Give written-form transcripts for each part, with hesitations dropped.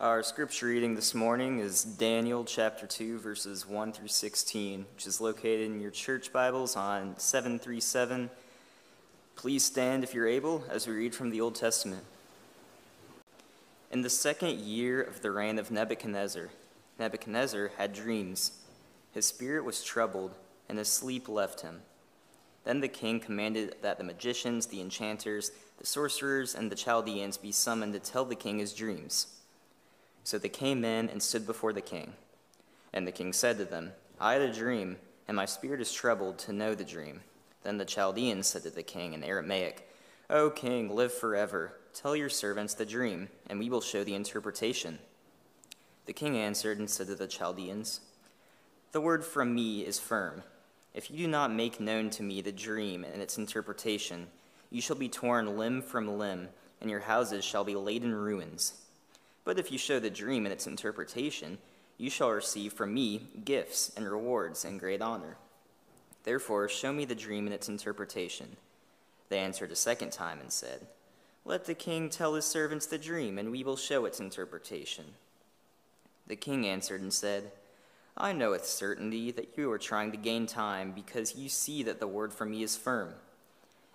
Our scripture reading this morning is Daniel chapter 2, verses 1 through 16, which is located in your church Bibles on 737. Please stand if you're able as we read from the Old Testament. In the second year of the reign of Nebuchadnezzar, Nebuchadnezzar had dreams. His spirit was troubled, and his sleep left him. Then the king commanded that the magicians, the enchanters, the sorcerers, and the Chaldeans be summoned to tell the king his dreams. So they came in and stood before the king. And the king said to them, I had a dream, and my spirit is troubled to know the dream. Then the Chaldeans said to the king in Aramaic, O king, live forever. Tell your servants the dream, and we will show the interpretation. The king answered and said to the Chaldeans, The word from me is firm. If you do not make known to me the dream and its interpretation, you shall be torn limb from limb, and your houses shall be laid in ruins. But if you show the dream and its interpretation, you shall receive from me gifts and rewards and great honor. Therefore, show me the dream and its interpretation. They answered a second time and said, Let the king tell his servants the dream, and we will show its interpretation. The king answered and said, I know with certainty that you are trying to gain time, because you see that the word from me is firm.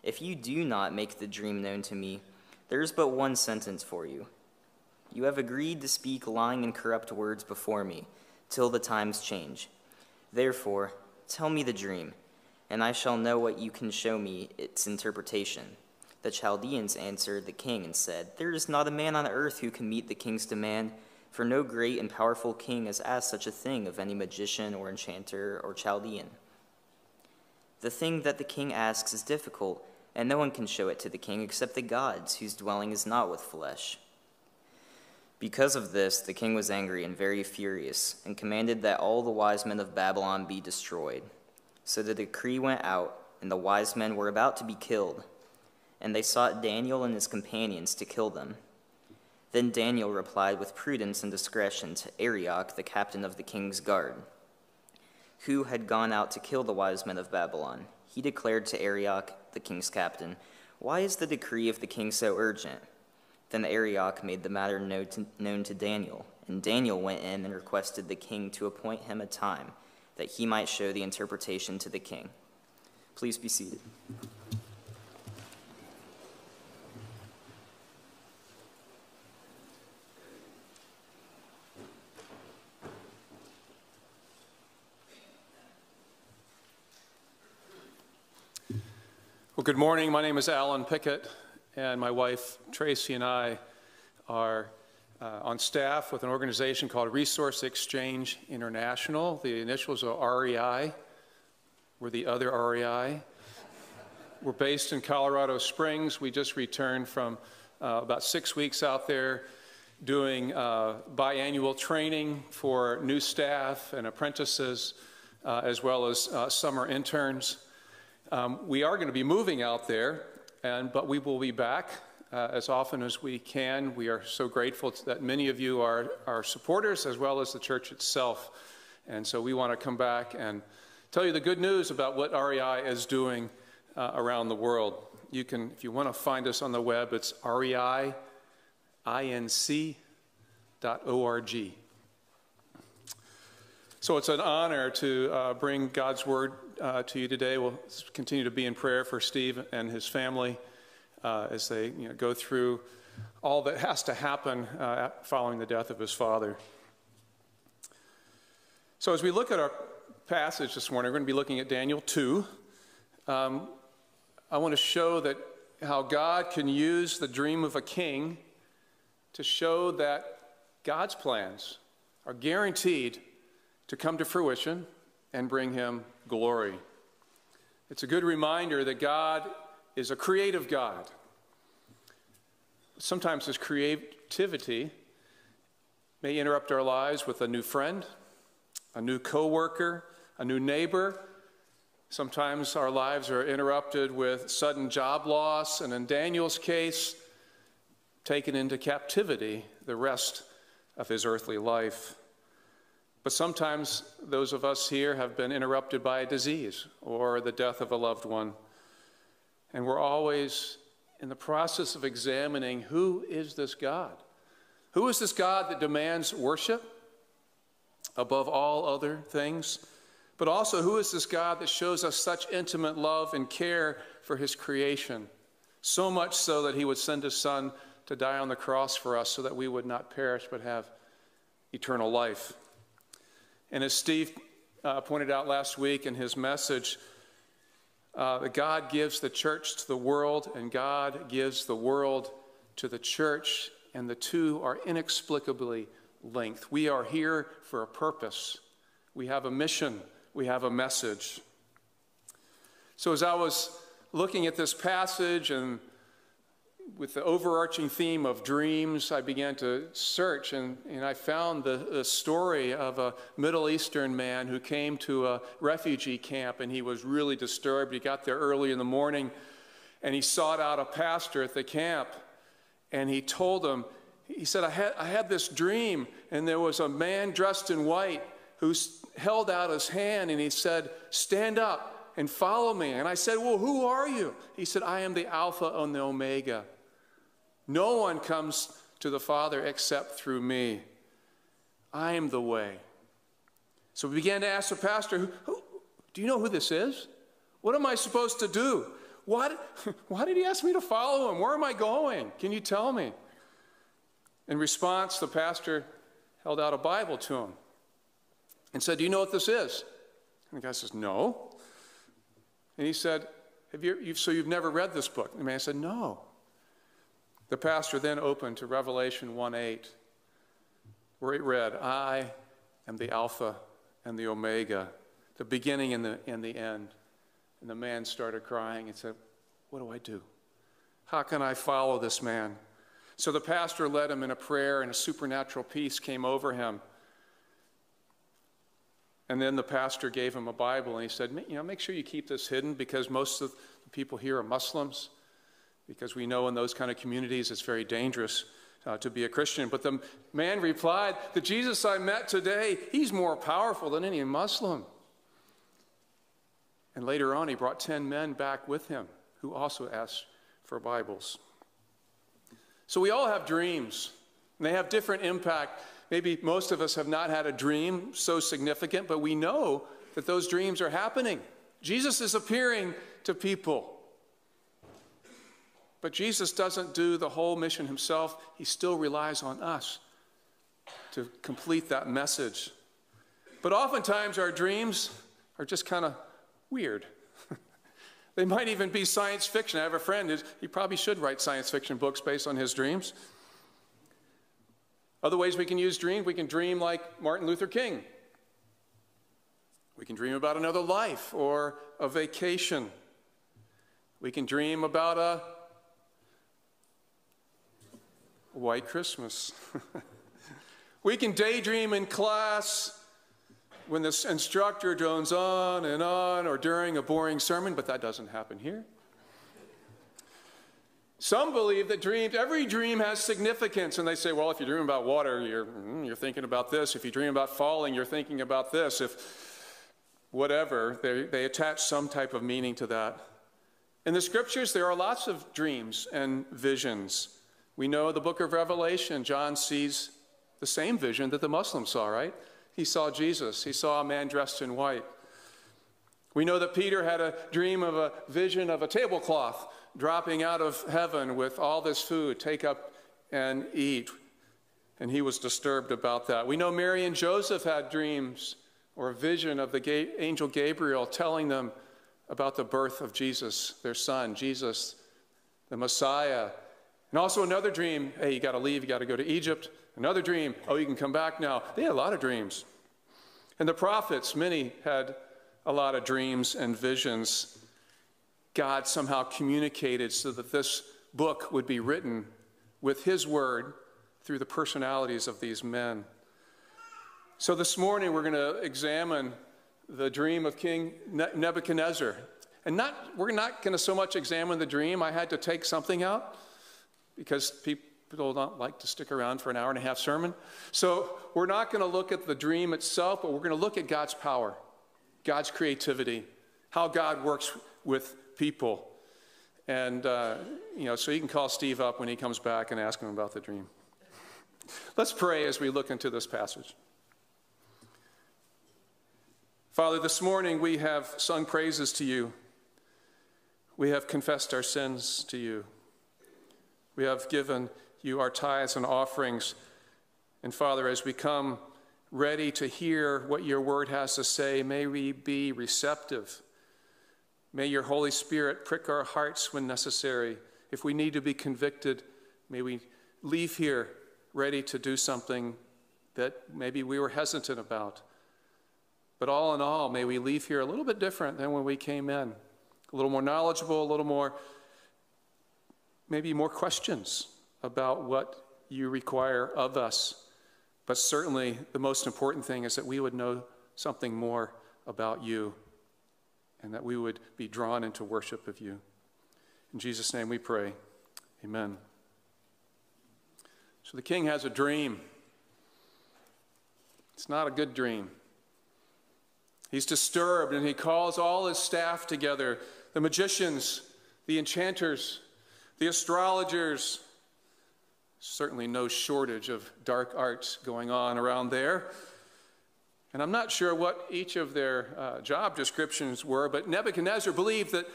If you do not make the dream known to me, there is but one sentence for you. You have agreed to speak lying and corrupt words before me, till the times change. Therefore, tell me the dream, and I shall know what you can show me its interpretation. The Chaldeans answered the king and said, There is not a man on earth who can meet the king's demand, for no great and powerful king has asked such a thing of any magician or enchanter or Chaldean. The thing that the king asks is difficult, and no one can show it to the king except the gods, whose dwelling is not with flesh. Because of this, the king was angry and very furious, and commanded that all the wise men of Babylon be destroyed. So the decree went out, and the wise men were about to be killed. And they sought Daniel and his companions to kill them. Then Daniel replied with prudence and discretion to Arioch, the captain of the king's guard, who had gone out to kill the wise men of Babylon. He declared to Arioch, the king's captain, Why is the decree of the king so urgent? Then Arioch made the matter known to Daniel, and Daniel went in and requested the king to appoint him a time, that he might show the interpretation to the king. Please be seated. Well, good morning. My name is Alan Pickett. And my wife, Tracy, and I are on staff with an organization called Resource Exchange International. The initials are REI. We're the other REI. We're based in Colorado Springs. We just returned from about 6 weeks out there doing biannual training for new staff and apprentices, as well as summer interns. We are going to be moving out there. But we will be back as often as we can. We are so grateful that many of you are our supporters as well as the church itself. And so we want to come back and tell you the good news about what REI is doing around the world. You can, if you want to find us on the web, it's reiinc.org. So it's an honor to bring God's word to you today. We'll continue to be in prayer for Steve and his family as they go through all that has to happen following the death of his father. So as we look at our passage this morning, we're going to be looking at Daniel 2. I want to show that how God can use the dream of a king to show that God's plans are guaranteed to come to fruition and bring him glory. It's a good reminder that God is a creative God. Sometimes his creativity may interrupt our lives with a new friend, a new coworker, a new neighbor. Sometimes our lives are interrupted with sudden job loss, and in Daniel's case, taken into captivity the rest of his earthly life. But sometimes those of us here have been interrupted by a disease or the death of a loved one. And we're always in the process of examining, who is this God Who is this God that demands worship above all other things? But also, who is this God that shows us such intimate love and care for his creation? So much so that he would send his son to die on the cross for us so that we would not perish but have eternal life. And as Steve pointed out last week in his message, that God gives the church to the world and God gives the world to the church, and the two are inexplicably linked. We are here for a purpose. We have a mission. We have a message. So as I was looking at this passage and with the overarching theme of dreams, I began to search, and I found the story of a Middle Eastern man who came to a refugee camp, and he was really disturbed. He got there early in the morning, and he sought out a pastor at the camp, and he told him, he said, I had this dream, and there was a man dressed in white who held out his hand, and he said, stand up and follow me. And I said, well, who are you? He said, I am the Alpha and the Omega. No one comes to the Father except through me. I am the way. So we began to ask the pastor, do you know who this is? What am I supposed to do? Why did he ask me to follow him? Where am I going? Can you tell me? In response, the pastor held out a Bible to him and said, do you know what this is? And the guy says, no. And he said, so you've never read this book? And the man said, no. The pastor then opened to Revelation 1:8, where it read, I am the Alpha and the Omega, the beginning and the end. And the man started crying and said, what do I do? How can I follow this man? So the pastor led him in a prayer, and a supernatural peace came over him. And then the pastor gave him a Bible, and he said, make sure you keep this hidden, because most of the people here are Muslims, because we know in those kind of communities it's very dangerous to be a Christian. But the man replied, the Jesus I met today, he's more powerful than any Muslim. And later on, he brought 10 men back with him who also asked for Bibles. So we all have dreams, and they have different impact. Maybe most of us have not had a dream so significant, but we know that those dreams are happening. Jesus is appearing to people. But Jesus doesn't do the whole mission himself. He still relies on us to complete that message. But oftentimes our dreams are just kind of weird. They might even be science fiction. I have a friend he probably should write science fiction books based on his dreams. Other ways we can use dreams, we can dream like Martin Luther King. We can dream about another life or a vacation. We can dream about a white Christmas. We can daydream in class when the instructor drones on or during a boring sermon, but that doesn't happen here. Some believe that every dream has significance, and they say, well, if you dream about water, you're thinking about this. If you dream about falling, you're thinking about this. If whatever, they attach some type of meaning to that. In the scriptures, there are lots of dreams and visions. We know the book of Revelation, John sees the same vision that the Muslims saw, right? He saw Jesus. He saw a man dressed in white. We know that Peter had a dream of a vision of a tablecloth dropping out of heaven with all this food, take up and eat. And he was disturbed about that. We know Mary and Joseph had dreams or a vision of the angel Gabriel telling them about the birth of Jesus, their son, Jesus, the Messiah. And also another dream, hey, you got to leave, you got to go to Egypt. Another dream, oh, you can come back now. They had a lot of dreams. And the prophets, many had a lot of dreams and visions. God somehow communicated so that this book would be written with his word through the personalities of these men. So this morning we're going to examine the dream of King Nebuchadnezzar. And we're not going to so much examine the dream. I had to take something out because people don't like to stick around for an hour and a half sermon. So we're not going to look at the dream itself, but we're going to look at God's power, God's creativity, how God works with people. And so you can call Steve up when he comes back and ask him about the dream. Let's pray as we look into this passage. Father, this morning we have sung praises to you. We have confessed our sins to you. We have given you our tithes and offerings. And Father, as we come ready to hear what your word has to say, may we be receptive. May your Holy Spirit prick our hearts when necessary. If we need to be convicted, may we leave here ready to do something that maybe we were hesitant about. But all in all, may we leave here a little bit different than when we came in. A little more knowledgeable, a little more, maybe more questions about what you require of us. But certainly the most important thing is that we would know something more about you and that we would be drawn into worship of you. In Jesus' name we pray. Amen. So the king has a dream. It's not a good dream. He's disturbed, and he calls all his staff together, the magicians, the enchanters, the astrologers. Certainly no shortage of dark arts going on around there. And I'm not sure what each of their job descriptions were, but Nebuchadnezzar believed that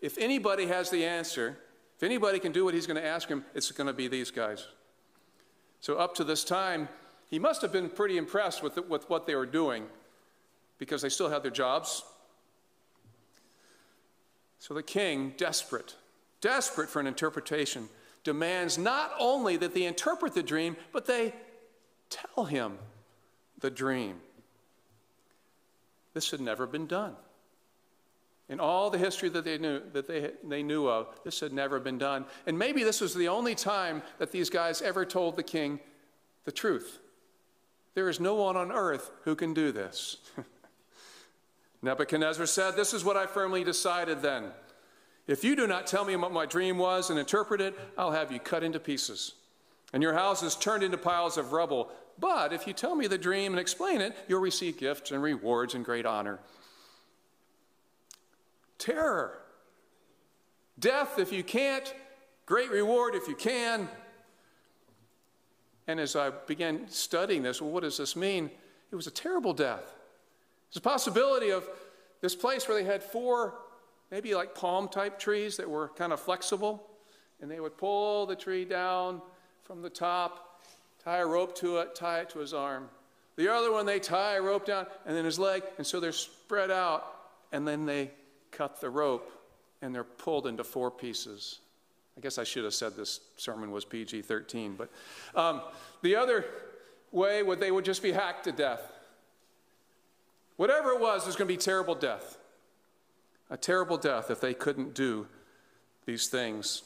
if anybody has the answer, if anybody can do what he's going to ask him, it's going to be these guys. So up to this time, he must have been pretty impressed with what they were doing, because they still had their jobs. So the king, desperate for an interpretation, demands not only that they interpret the dream, but they tell him the dream. This had never been done. In all the history that they knew of, this had never been done. And maybe this was the only time that these guys ever told the king the truth. There is no one on earth who can do this. Nebuchadnezzar said, "This is what I firmly decided then. If you do not tell me what my dream was and interpret it, I'll have you cut into pieces, and your houses turned into piles of rubble. But if you tell me the dream and explain it, you'll receive gifts and rewards and great honor. Terror. Death if you can't, great reward if you can." And as I began studying this, well, what does this mean? It was a terrible death. There's a possibility of this place where they had 4, maybe like palm-type trees that were kind of flexible, and they would pull the tree down from the top, tie a rope to it, tie it to his arm. The other one, they tie a rope down, and then his leg, and so they're spread out, and then they cut the rope, and they're pulled into 4 pieces. I guess I should have said this sermon was PG-13, but the other way they would just be hacked to death. Whatever it was going to be terrible death. A terrible death if they couldn't do these things.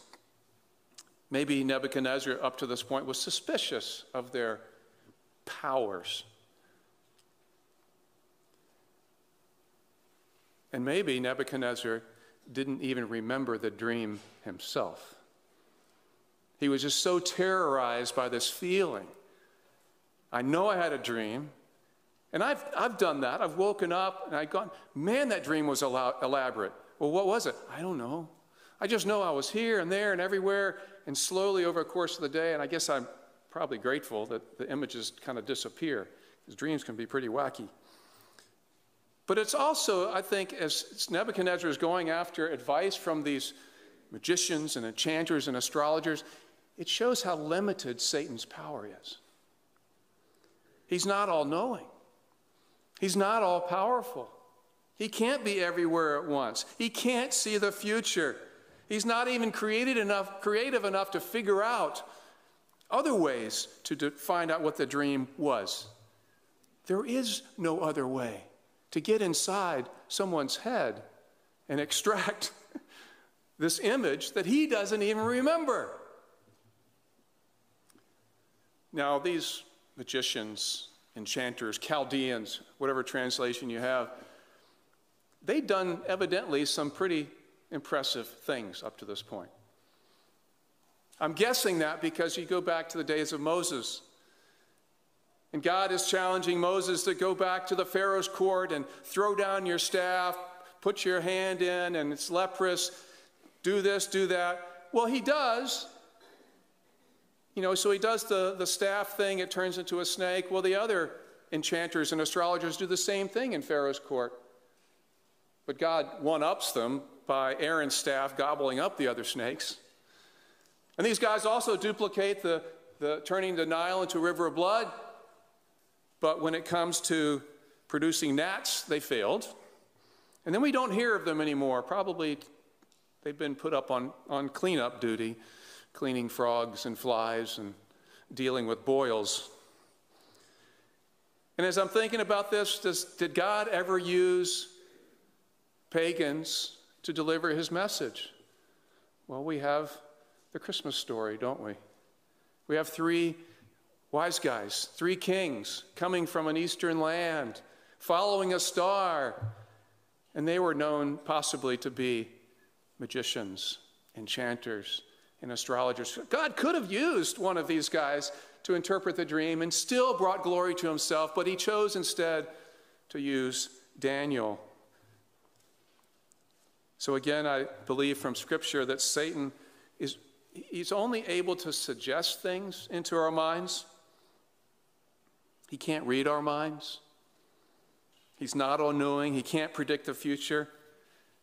Maybe Nebuchadnezzar up to this point was suspicious of their powers. And maybe Nebuchadnezzar didn't even remember the dream himself. He was just so terrorized by this feeling. I know I had a dream. And I've done that. I've woken up and I've gone, man, that dream was elaborate. Well, what was it? I don't know. I just know I was here and there and everywhere, and slowly over the course of the day, and I guess I'm probably grateful that the images kind of disappear, because dreams can be pretty wacky. But it's also, I think, as Nebuchadnezzar is going after advice from these magicians and enchanters and astrologers, it shows how limited Satan's power is. He's not all-knowing. He's not all-powerful. He can't be everywhere at once. He can't see the future. He's not even creative enough to figure out other ways to find out what the dream was. There is no other way to get inside someone's head and extract this image that he doesn't even remember. Now, these magicians, enchanters, Chaldeans, whatever translation you have, they'd done evidently some pretty impressive things up to this point. I'm guessing that because you go back to the days of Moses, and God is challenging Moses to go back to the Pharaoh's court and throw down your staff, put your hand in, and it's leprous, do this, do that. Well, he does, You know, so he does the staff thing, it turns into a snake. Well, the other enchanters and astrologers do the same thing in Pharaoh's court. But God one-ups them by Aaron's staff gobbling up the other snakes. And these guys also duplicate the turning the Nile into a river of blood. But when it comes to producing gnats, they failed. And then we don't hear of them anymore. Probably they've been put up on cleanup duty, cleaning frogs and flies and dealing with boils. And as I'm thinking about this, did God ever use pagans to deliver his message? Well, we have the Christmas story, don't we? We have three wise guys, three kings coming from an eastern land, following a star, and they were known possibly to be magicians, enchanters, and astrologers. God could have used one of these guys to interpret the dream and still brought glory to himself, but he chose instead to use Daniel. So again, I believe from Scripture that Satan he's only able to suggest things into our minds. He can't read our minds. He's not all-knowing. He can't predict the future.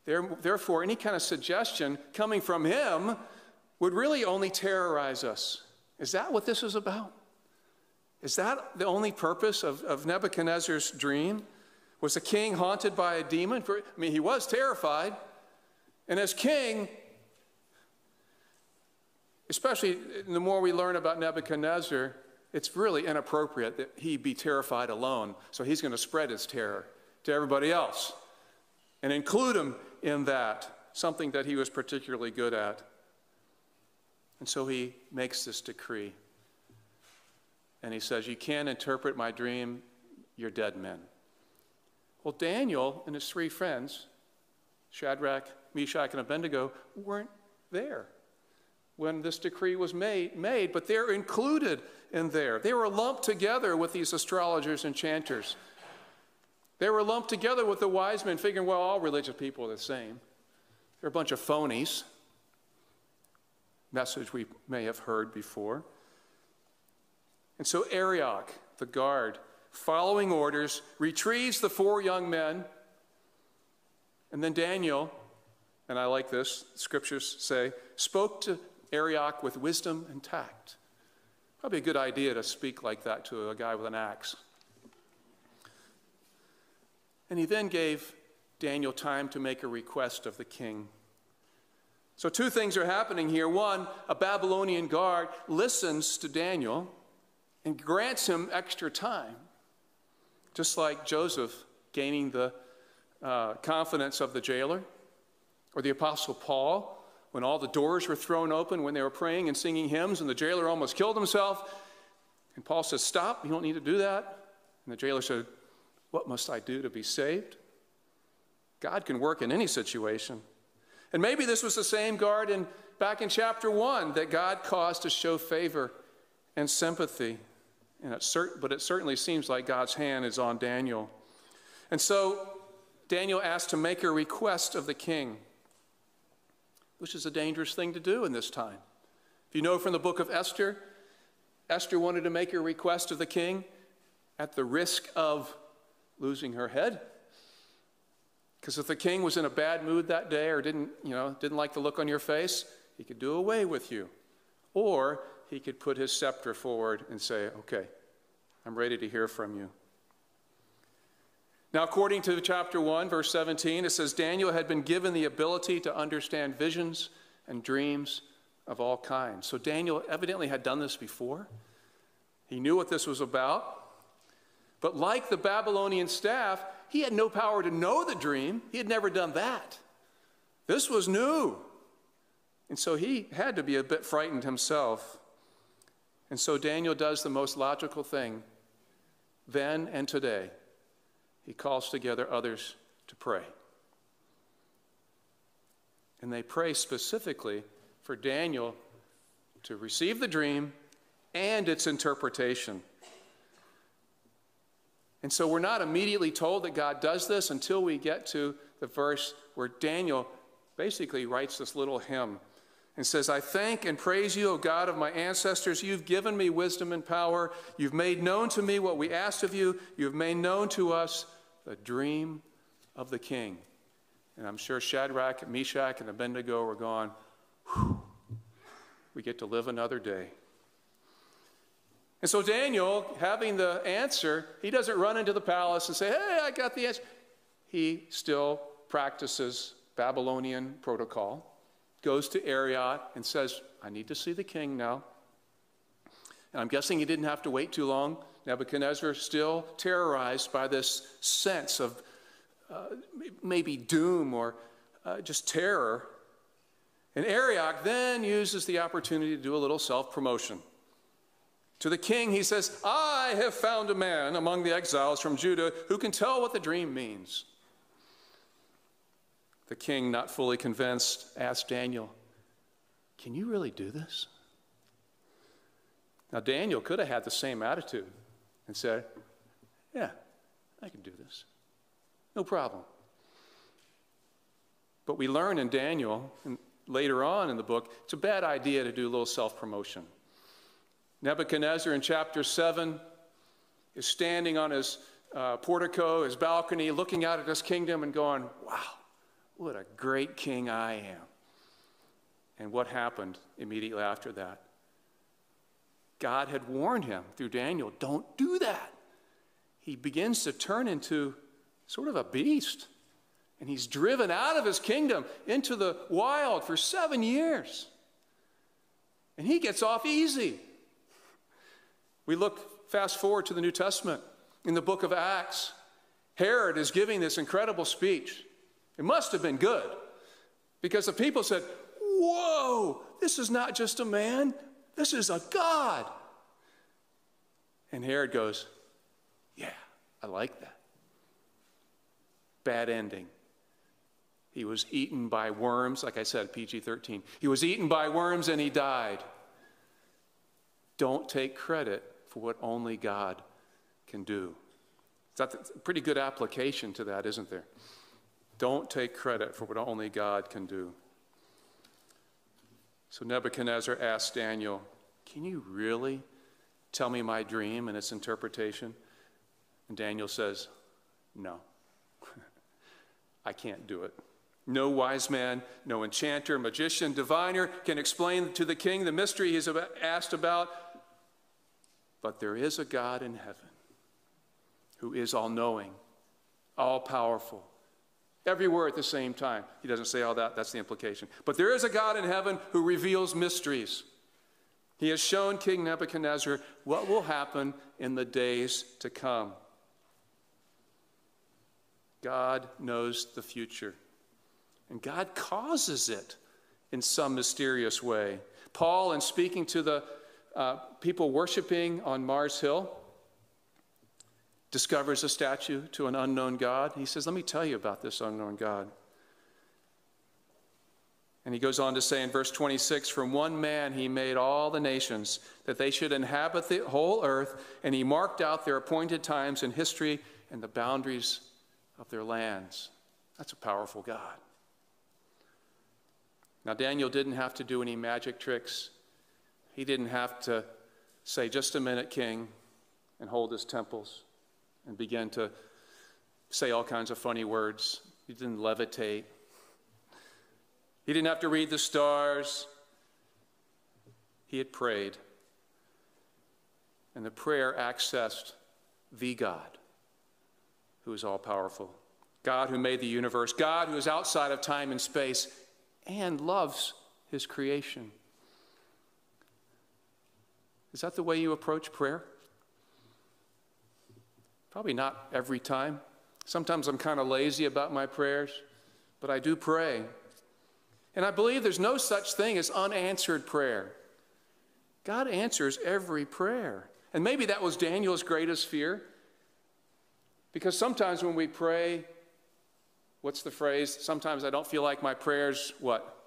Therefore, any kind of suggestion coming from him would really only terrorize us. Is that what this is about? Is that the only purpose of Nebuchadnezzar's dream? Was the king haunted by a demon? He was terrified. And as king, especially the more we learn about Nebuchadnezzar, it's really inappropriate that he be terrified alone. So he's going to spread his terror to everybody else and include him in that, something that he was particularly good at. And so he makes this decree. And he says, "You can't interpret my dream, you're dead men." Well, Daniel and his three friends, Shadrach, Meshach, and Abednego, weren't there when this decree was made, but they're included in there. They were lumped together with these astrologers and enchanters. They were lumped together with the wise men, figuring, well, all religious people are the same. They're a bunch of phonies. Message we may have heard before. And so Arioch, the guard, following orders, retrieves the four young men. And then Daniel, and I like this, scriptures say, spoke to Arioch with wisdom and tact. Probably a good idea to speak like that to a guy with an axe. And he then gave Daniel time to make a request of the king. So two things are happening here. One, a Babylonian guard listens to Daniel and grants him extra time, just like Joseph gaining the confidence of the jailer, or the Apostle Paul, when all the doors were thrown open, when they were praying and singing hymns, and the jailer almost killed himself. And Paul says, "Stop, you don't need to do that." And the jailer said, "What must I do to be saved?" God can work in any situation. And maybe this was the same guard back in chapter 1 that God caused to show favor and sympathy. But it certainly seems like God's hand is on Daniel. And so Daniel asked to make a request of the king, which is a dangerous thing to do in this time. If you know from the book of Esther, Esther wanted to make a request of the king at the risk of losing her head. Because if the king was in a bad mood that day or didn't like the look on your face, he could do away with you. Or he could put his scepter forward and say, "Okay, I'm ready to hear from you." Now, according to chapter 1, verse 17, it says, Daniel had been given the ability to understand visions and dreams of all kinds. So Daniel evidently had done this before. He knew what this was about. But like the Babylonian staff, he had no power to know the dream. He had never done that. This was new. And so he had to be a bit frightened himself. And so Daniel does the most logical thing then and today. He calls together others to pray. And they pray specifically for Daniel to receive the dream and its interpretation. And so we're not immediately told that God does this until we get to the verse where Daniel basically writes this little hymn and says, I thank and praise you, O God of my ancestors. You've given me wisdom and power. You've made known to me what we asked of you. You've made known to us the dream of the king. And I'm sure Shadrach, Meshach, and Abednego were gone, whew, we get to live another day. And so Daniel, having the answer, he doesn't run into the palace and say, hey, I got the answer. He still practices Babylonian protocol, goes to Arioch and says, I need to see the king now. And I'm guessing he didn't have to wait too long. Nebuchadnezzar, still terrorized by this sense of maybe doom or just terror. And Arioch then uses the opportunity to do a little self-promotion. To the king, he says, I have found a man among the exiles from Judah who can tell what the dream means. The king, not fully convinced, asked Daniel, can you really do this? Now, Daniel could have had the same attitude and said, yeah, I can do this. No problem. But we learn in Daniel, and later on in the book, it's a bad idea to do a little self-promotion. Nebuchadnezzar in chapter 7 is standing on his portico, his balcony, looking out at this kingdom and going, wow, what a great king I am. And what happened immediately after that? God had warned him through Daniel, don't do that. He begins to turn into sort of a beast. And he's driven out of his kingdom into the wild for 7 years. And he gets off easy. We look fast forward to the New Testament. In the book of Acts, Herod is giving this incredible speech. It must have been good because the people said, whoa, this is not just a man, this is a God. And Herod goes, yeah, I like that. Bad ending. He was eaten by worms, like I said, PG-13. He was eaten by worms and he died. Don't take credit for what only God can do. That's a pretty good application to that, isn't there? Don't take credit for what only God can do. So Nebuchadnezzar asked Daniel, can you really tell me my dream and its interpretation? And Daniel says, no, I can't do it. No wise man, no enchanter, magician, diviner can explain to the king the mystery he's asked about. But there is a God in heaven who is all-knowing, all-powerful, everywhere at the same time. He doesn't say all that, that's the implication. But there is a God in heaven who reveals mysteries. He has shown King Nebuchadnezzar what will happen in the days to come. God knows the future. And God causes it in some mysterious way. Paul, in speaking to the people worshiping on Mars Hill, discovers a statue to an unknown God. He says, let me tell you about this unknown God. And he goes on to say in verse 26, from one man he made all the nations, that they should inhabit the whole earth, and he marked out their appointed times in history and the boundaries of their lands. That's a powerful God. Now, Daniel didn't have to do any magic tricks. He didn't have to say, just a minute, king, and hold his temples and begin to say all kinds of funny words. He didn't levitate. He didn't have to read the stars. He had prayed. And the prayer accessed the God who is all-powerful, God who made the universe, God who is outside of time and space, and loves his creation. Is that the way you approach prayer? Probably not every time. Sometimes I'm kind of lazy about my prayers, but I do pray. And I believe there's no such thing as unanswered prayer. God answers every prayer. And maybe that was Daniel's greatest fear, because sometimes when we pray, what's the phrase? Sometimes I don't feel like my prayers, what?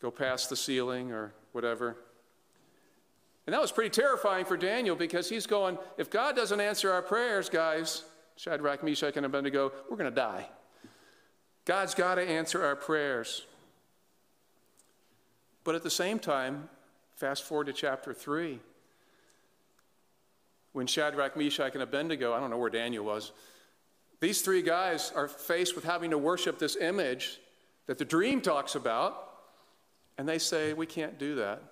Go past the ceiling or whatever. And that was pretty terrifying for Daniel, because he's going, if God doesn't answer our prayers, guys, Shadrach, Meshach, and Abednego, we're going to die. God's got to answer our prayers. But at the same time, fast forward to chapter 3. When Shadrach, Meshach, and Abednego, I don't know where Daniel was, these three guys are faced with having to worship this image that the dream talks about, and they say, we can't do that.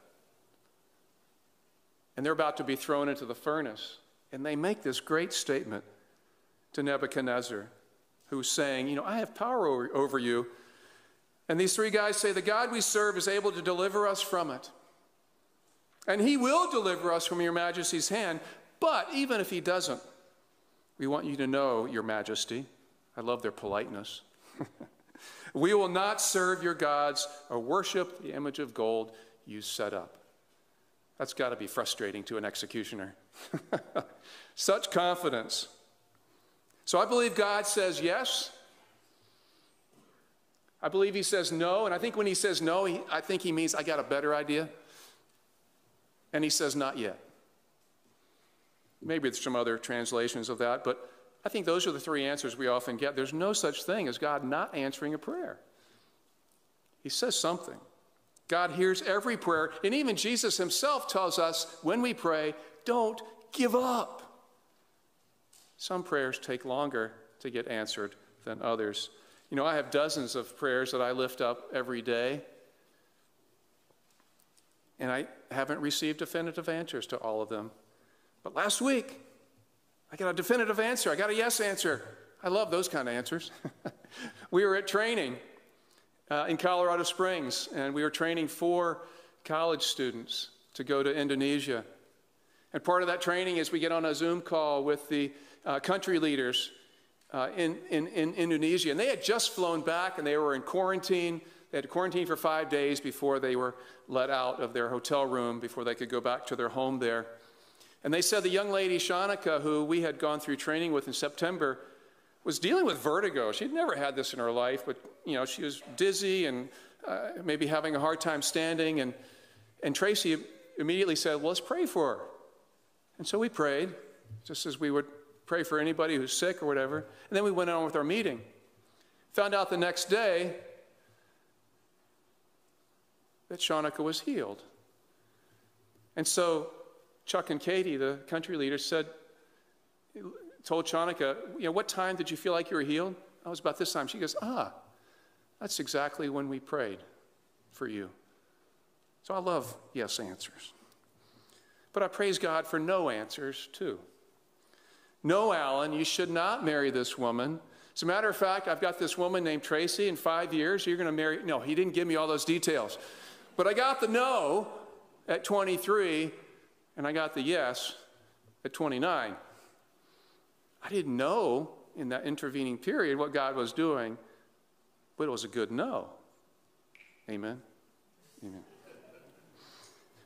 And they're about to be thrown into the furnace. And they make this great statement to Nebuchadnezzar, who's saying, you know, I have power over you. And these three guys say, the God we serve is able to deliver us from it. And he will deliver us from your majesty's hand. But even if he doesn't, we want you to know, your majesty. I love their politeness. We will not serve your gods or worship the image of gold you set up. That's got to be frustrating to an executioner. Such confidence. So I believe God says yes. I believe he says no. And I think when he says no, I think he means I got a better idea. And he says not yet. Maybe there's some other translations of that, but I think those are the three answers we often get. There's no such thing as God not answering a prayer. He says something. God hears every prayer, and even Jesus himself tells us when we pray, don't give up. Some prayers take longer to get answered than others. You know, I have dozens of prayers that I lift up every day, and I haven't received definitive answers to all of them. But last week, I got a definitive answer. I got a yes answer. I love those kind of answers. We were at training in Colorado Springs, and we were training 4 college students to go to Indonesia. And part of that training is we get on a Zoom call with the country leaders in Indonesia. And they had just flown back, and they were in quarantine. They had to quarantine for 5 days before they were let out of their hotel room, before they could go back to their home there. And they said the young lady, Shanika, who we had gone through training with in September, was dealing with vertigo. She'd never had this in her life, but, you know, she was dizzy and maybe having a hard time standing. And Tracy immediately said, well, let's pray for her. And so we prayed, just as we would pray for anybody who's sick or whatever. And then we went on with our meeting. Found out the next day that Shanika was healed. And so Chuck and Katie, the country leaders, told Shanika, you know, what time did you feel like you were healed? I was about this time. She goes, that's exactly when we prayed for you. So I love yes answers. But I praise God for no answers, too. No, Alan, you should not marry this woman. As a matter of fact, I've got this woman named Tracy. In 5 years, you're going to marry. No, he didn't give me all those details. But I got the no at 23, and I got the yes at 29. I didn't know in that intervening period what God was doing, but it was a good no. Amen? Amen.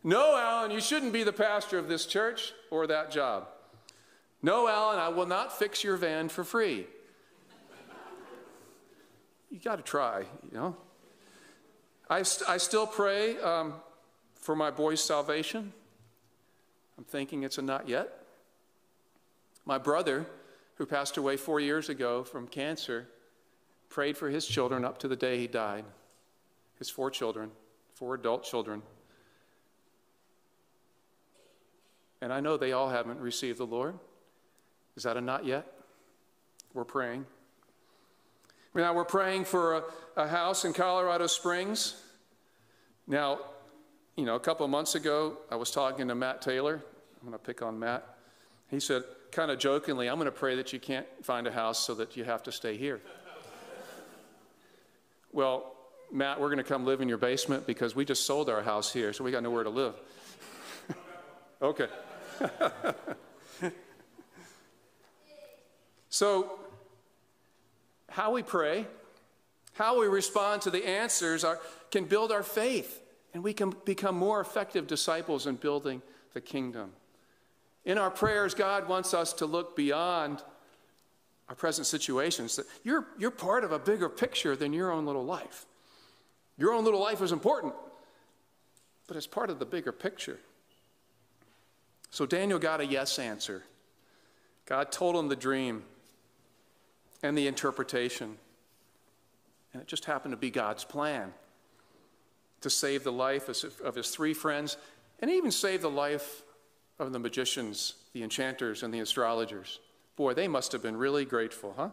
No, Alan, you shouldn't be the pastor of this church or that job. No, Alan, I will not fix your van for free. You got to try, you know. I still pray for my boy's salvation. I'm thinking it's a not yet. My brother, who passed away 4 years ago from cancer, prayed for his children up to the day he died. His 4 children, 4 adult children. And I know they all haven't received the Lord. Is that a not yet? We're praying. Now, we're praying for a house in Colorado Springs. Now, you know, a couple of months ago, I was talking to Matt Taylor. I'm going to pick on Matt. He said, kind of jokingly, I'm going to pray that you can't find a house so that you have to stay here. Well, Matt, we're going to come live in your basement because we just sold our house here, so we got nowhere to live. Okay. So, how we pray, how we respond to the answers can build our faith. And we can become more effective disciples in building the kingdom. In our prayers, God wants us to look beyond our present situations. You're part of a bigger picture than your own little life. Your own little life is important, but it's part of the bigger picture. So Daniel got a yes answer. God told him the dream and the interpretation. And it just happened to be God's plan. to save the life of his three friends, and even save the life of the magicians, the enchanters, and the astrologers. Boy, they must have been really grateful, huh?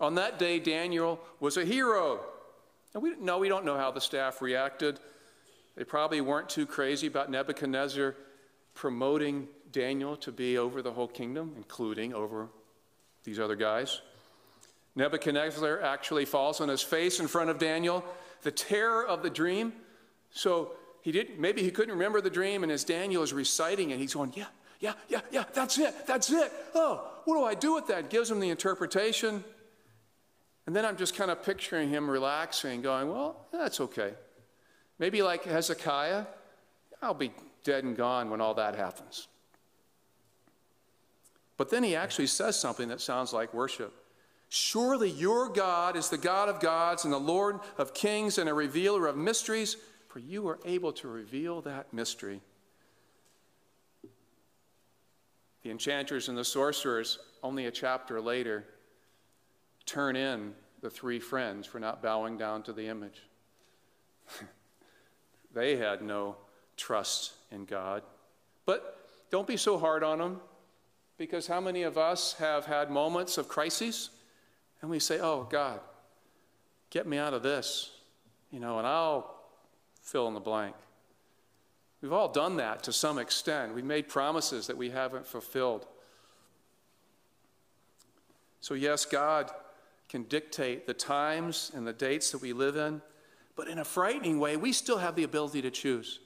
On that day, Daniel was a hero. And we don't know how the staff reacted. They probably weren't too crazy about Nebuchadnezzar promoting Daniel to be over the whole kingdom, including over these other guys. Nebuchadnezzar actually falls on his face in front of Daniel, the terror of the dream. So maybe he couldn't remember the dream, and as Daniel is reciting it, he's going, yeah, that's it. Oh, what do I do with that? Gives him the interpretation. And then I'm just kind of picturing him relaxing, going, well, that's okay. Maybe like Hezekiah, I'll be dead and gone when all that happens. But then he actually says something that sounds like worship. Surely your God is the God of gods and the Lord of kings and a revealer of mysteries, for you are able to reveal that mystery. The enchanters and the sorcerers, only a chapter later, turn in the three friends for not bowing down to the image. They had no trust in God. But don't be so hard on them, because how many of us have had moments of crises and we say, oh, God, get me out of this, and I'll fill in the blank. We've all done that to some extent. We've made promises that we haven't fulfilled. So yes, God can dictate the times and the dates that we live in, but in a frightening way, we still have the ability to choose.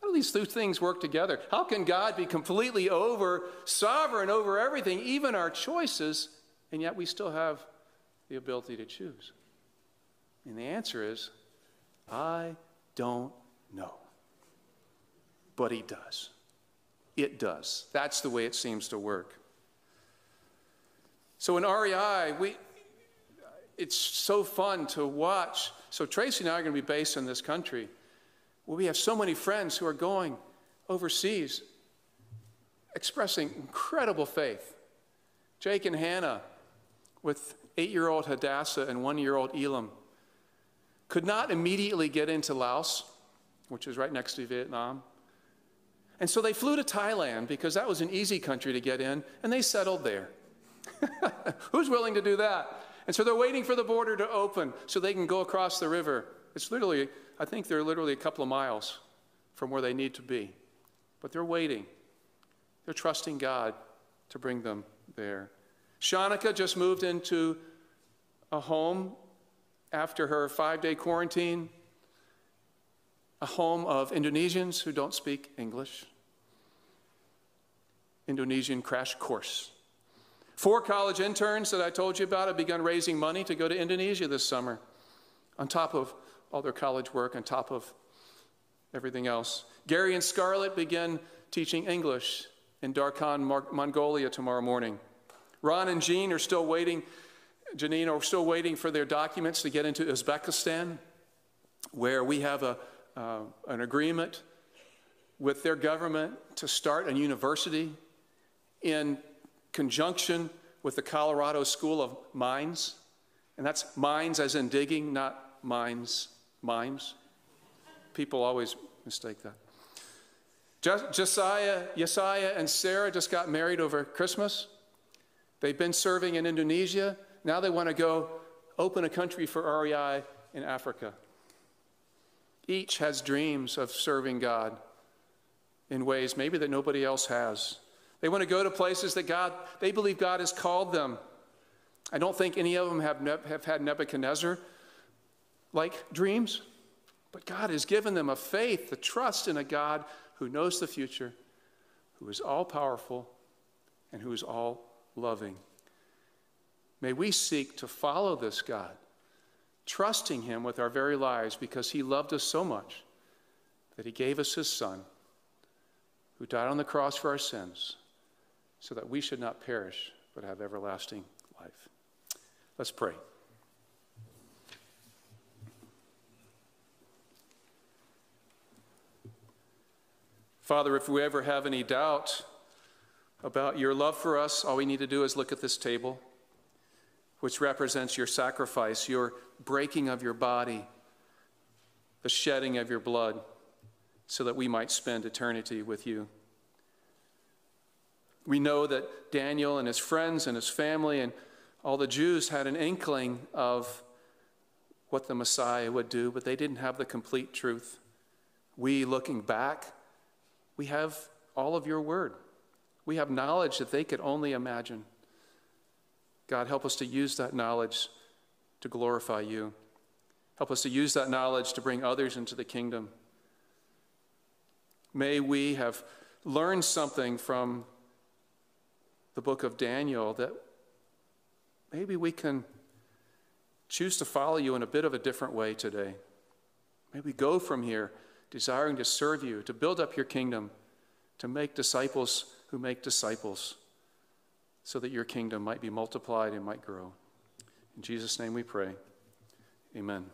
How do these two things work together? How can God be completely sovereign over everything, even our choices, and yet we still have the ability to choose? And the answer is, I don't know. But he does. It does. That's the way it seems to work. So in REI, it's so fun to watch. So Tracy and I are going to be based in this country. Well, we have so many friends who are going overseas, expressing incredible faith. Jake and Hannah, with 8-year-old Hadassah and 1-year-old Elam, could not immediately get into Laos, which is right next to Vietnam. And so they flew to Thailand because that was an easy country to get in, and they settled there. Who's willing to do that? And so they're waiting for the border to open so they can go across the river. It's literally, I think they're literally a couple of miles from where they need to be. But they're waiting. They're trusting God to bring them there. Shanika just moved into a home after her 5-day quarantine, a home of Indonesians who don't speak English. Indonesian crash course. 4 college interns that I told you about have begun raising money to go to Indonesia this summer, on top of all their college work, on top of everything else. Gary and Scarlett begin teaching English in Darkhan, Mongolia tomorrow morning. Ron and Jean are still waiting, Janine are still waiting for their documents to get into Uzbekistan, where we have an agreement with their government to start a university in conjunction with the Colorado School of Mines. And that's mines as in digging, not mines, mimes. People always mistake that. Josiah, Yesiah, and Sarah just got married over Christmas. They've been serving in Indonesia. Now they want to go open a country for REI in Africa. Each has dreams of serving God in ways maybe that nobody else has. They want to go to places that they believe God has called them. I don't think any of them have had Nebuchadnezzar-like dreams, but God has given them a faith, the trust in a God who knows the future, who is all-powerful, and who is all-loving. May we seek to follow this God, trusting him with our very lives because he loved us so much that he gave us his son, who died on the cross for our sins, so that we should not perish, but have everlasting life. Let's pray. Father, if we ever have any doubt about your love for us, all we need to do is look at this table, which represents your sacrifice, your breaking of your body the shedding of your blood so that we might spend eternity with you. We know that Daniel and his friends and his family and all the Jews had an inkling of what the Messiah would do, but they didn't have the complete truth. We, looking back, we have all of your word. We have knowledge that they could only imagine. God, help us to use that knowledge to glorify you. Help us to use that knowledge to bring others into the kingdom. May we have learned something from the book of Daniel that maybe we can choose to follow you in a bit of a different way today. May we go from here desiring to serve you, to build up your kingdom, to make disciples who make disciples, so that your kingdom might be multiplied and might grow. In Jesus' name we pray. Amen.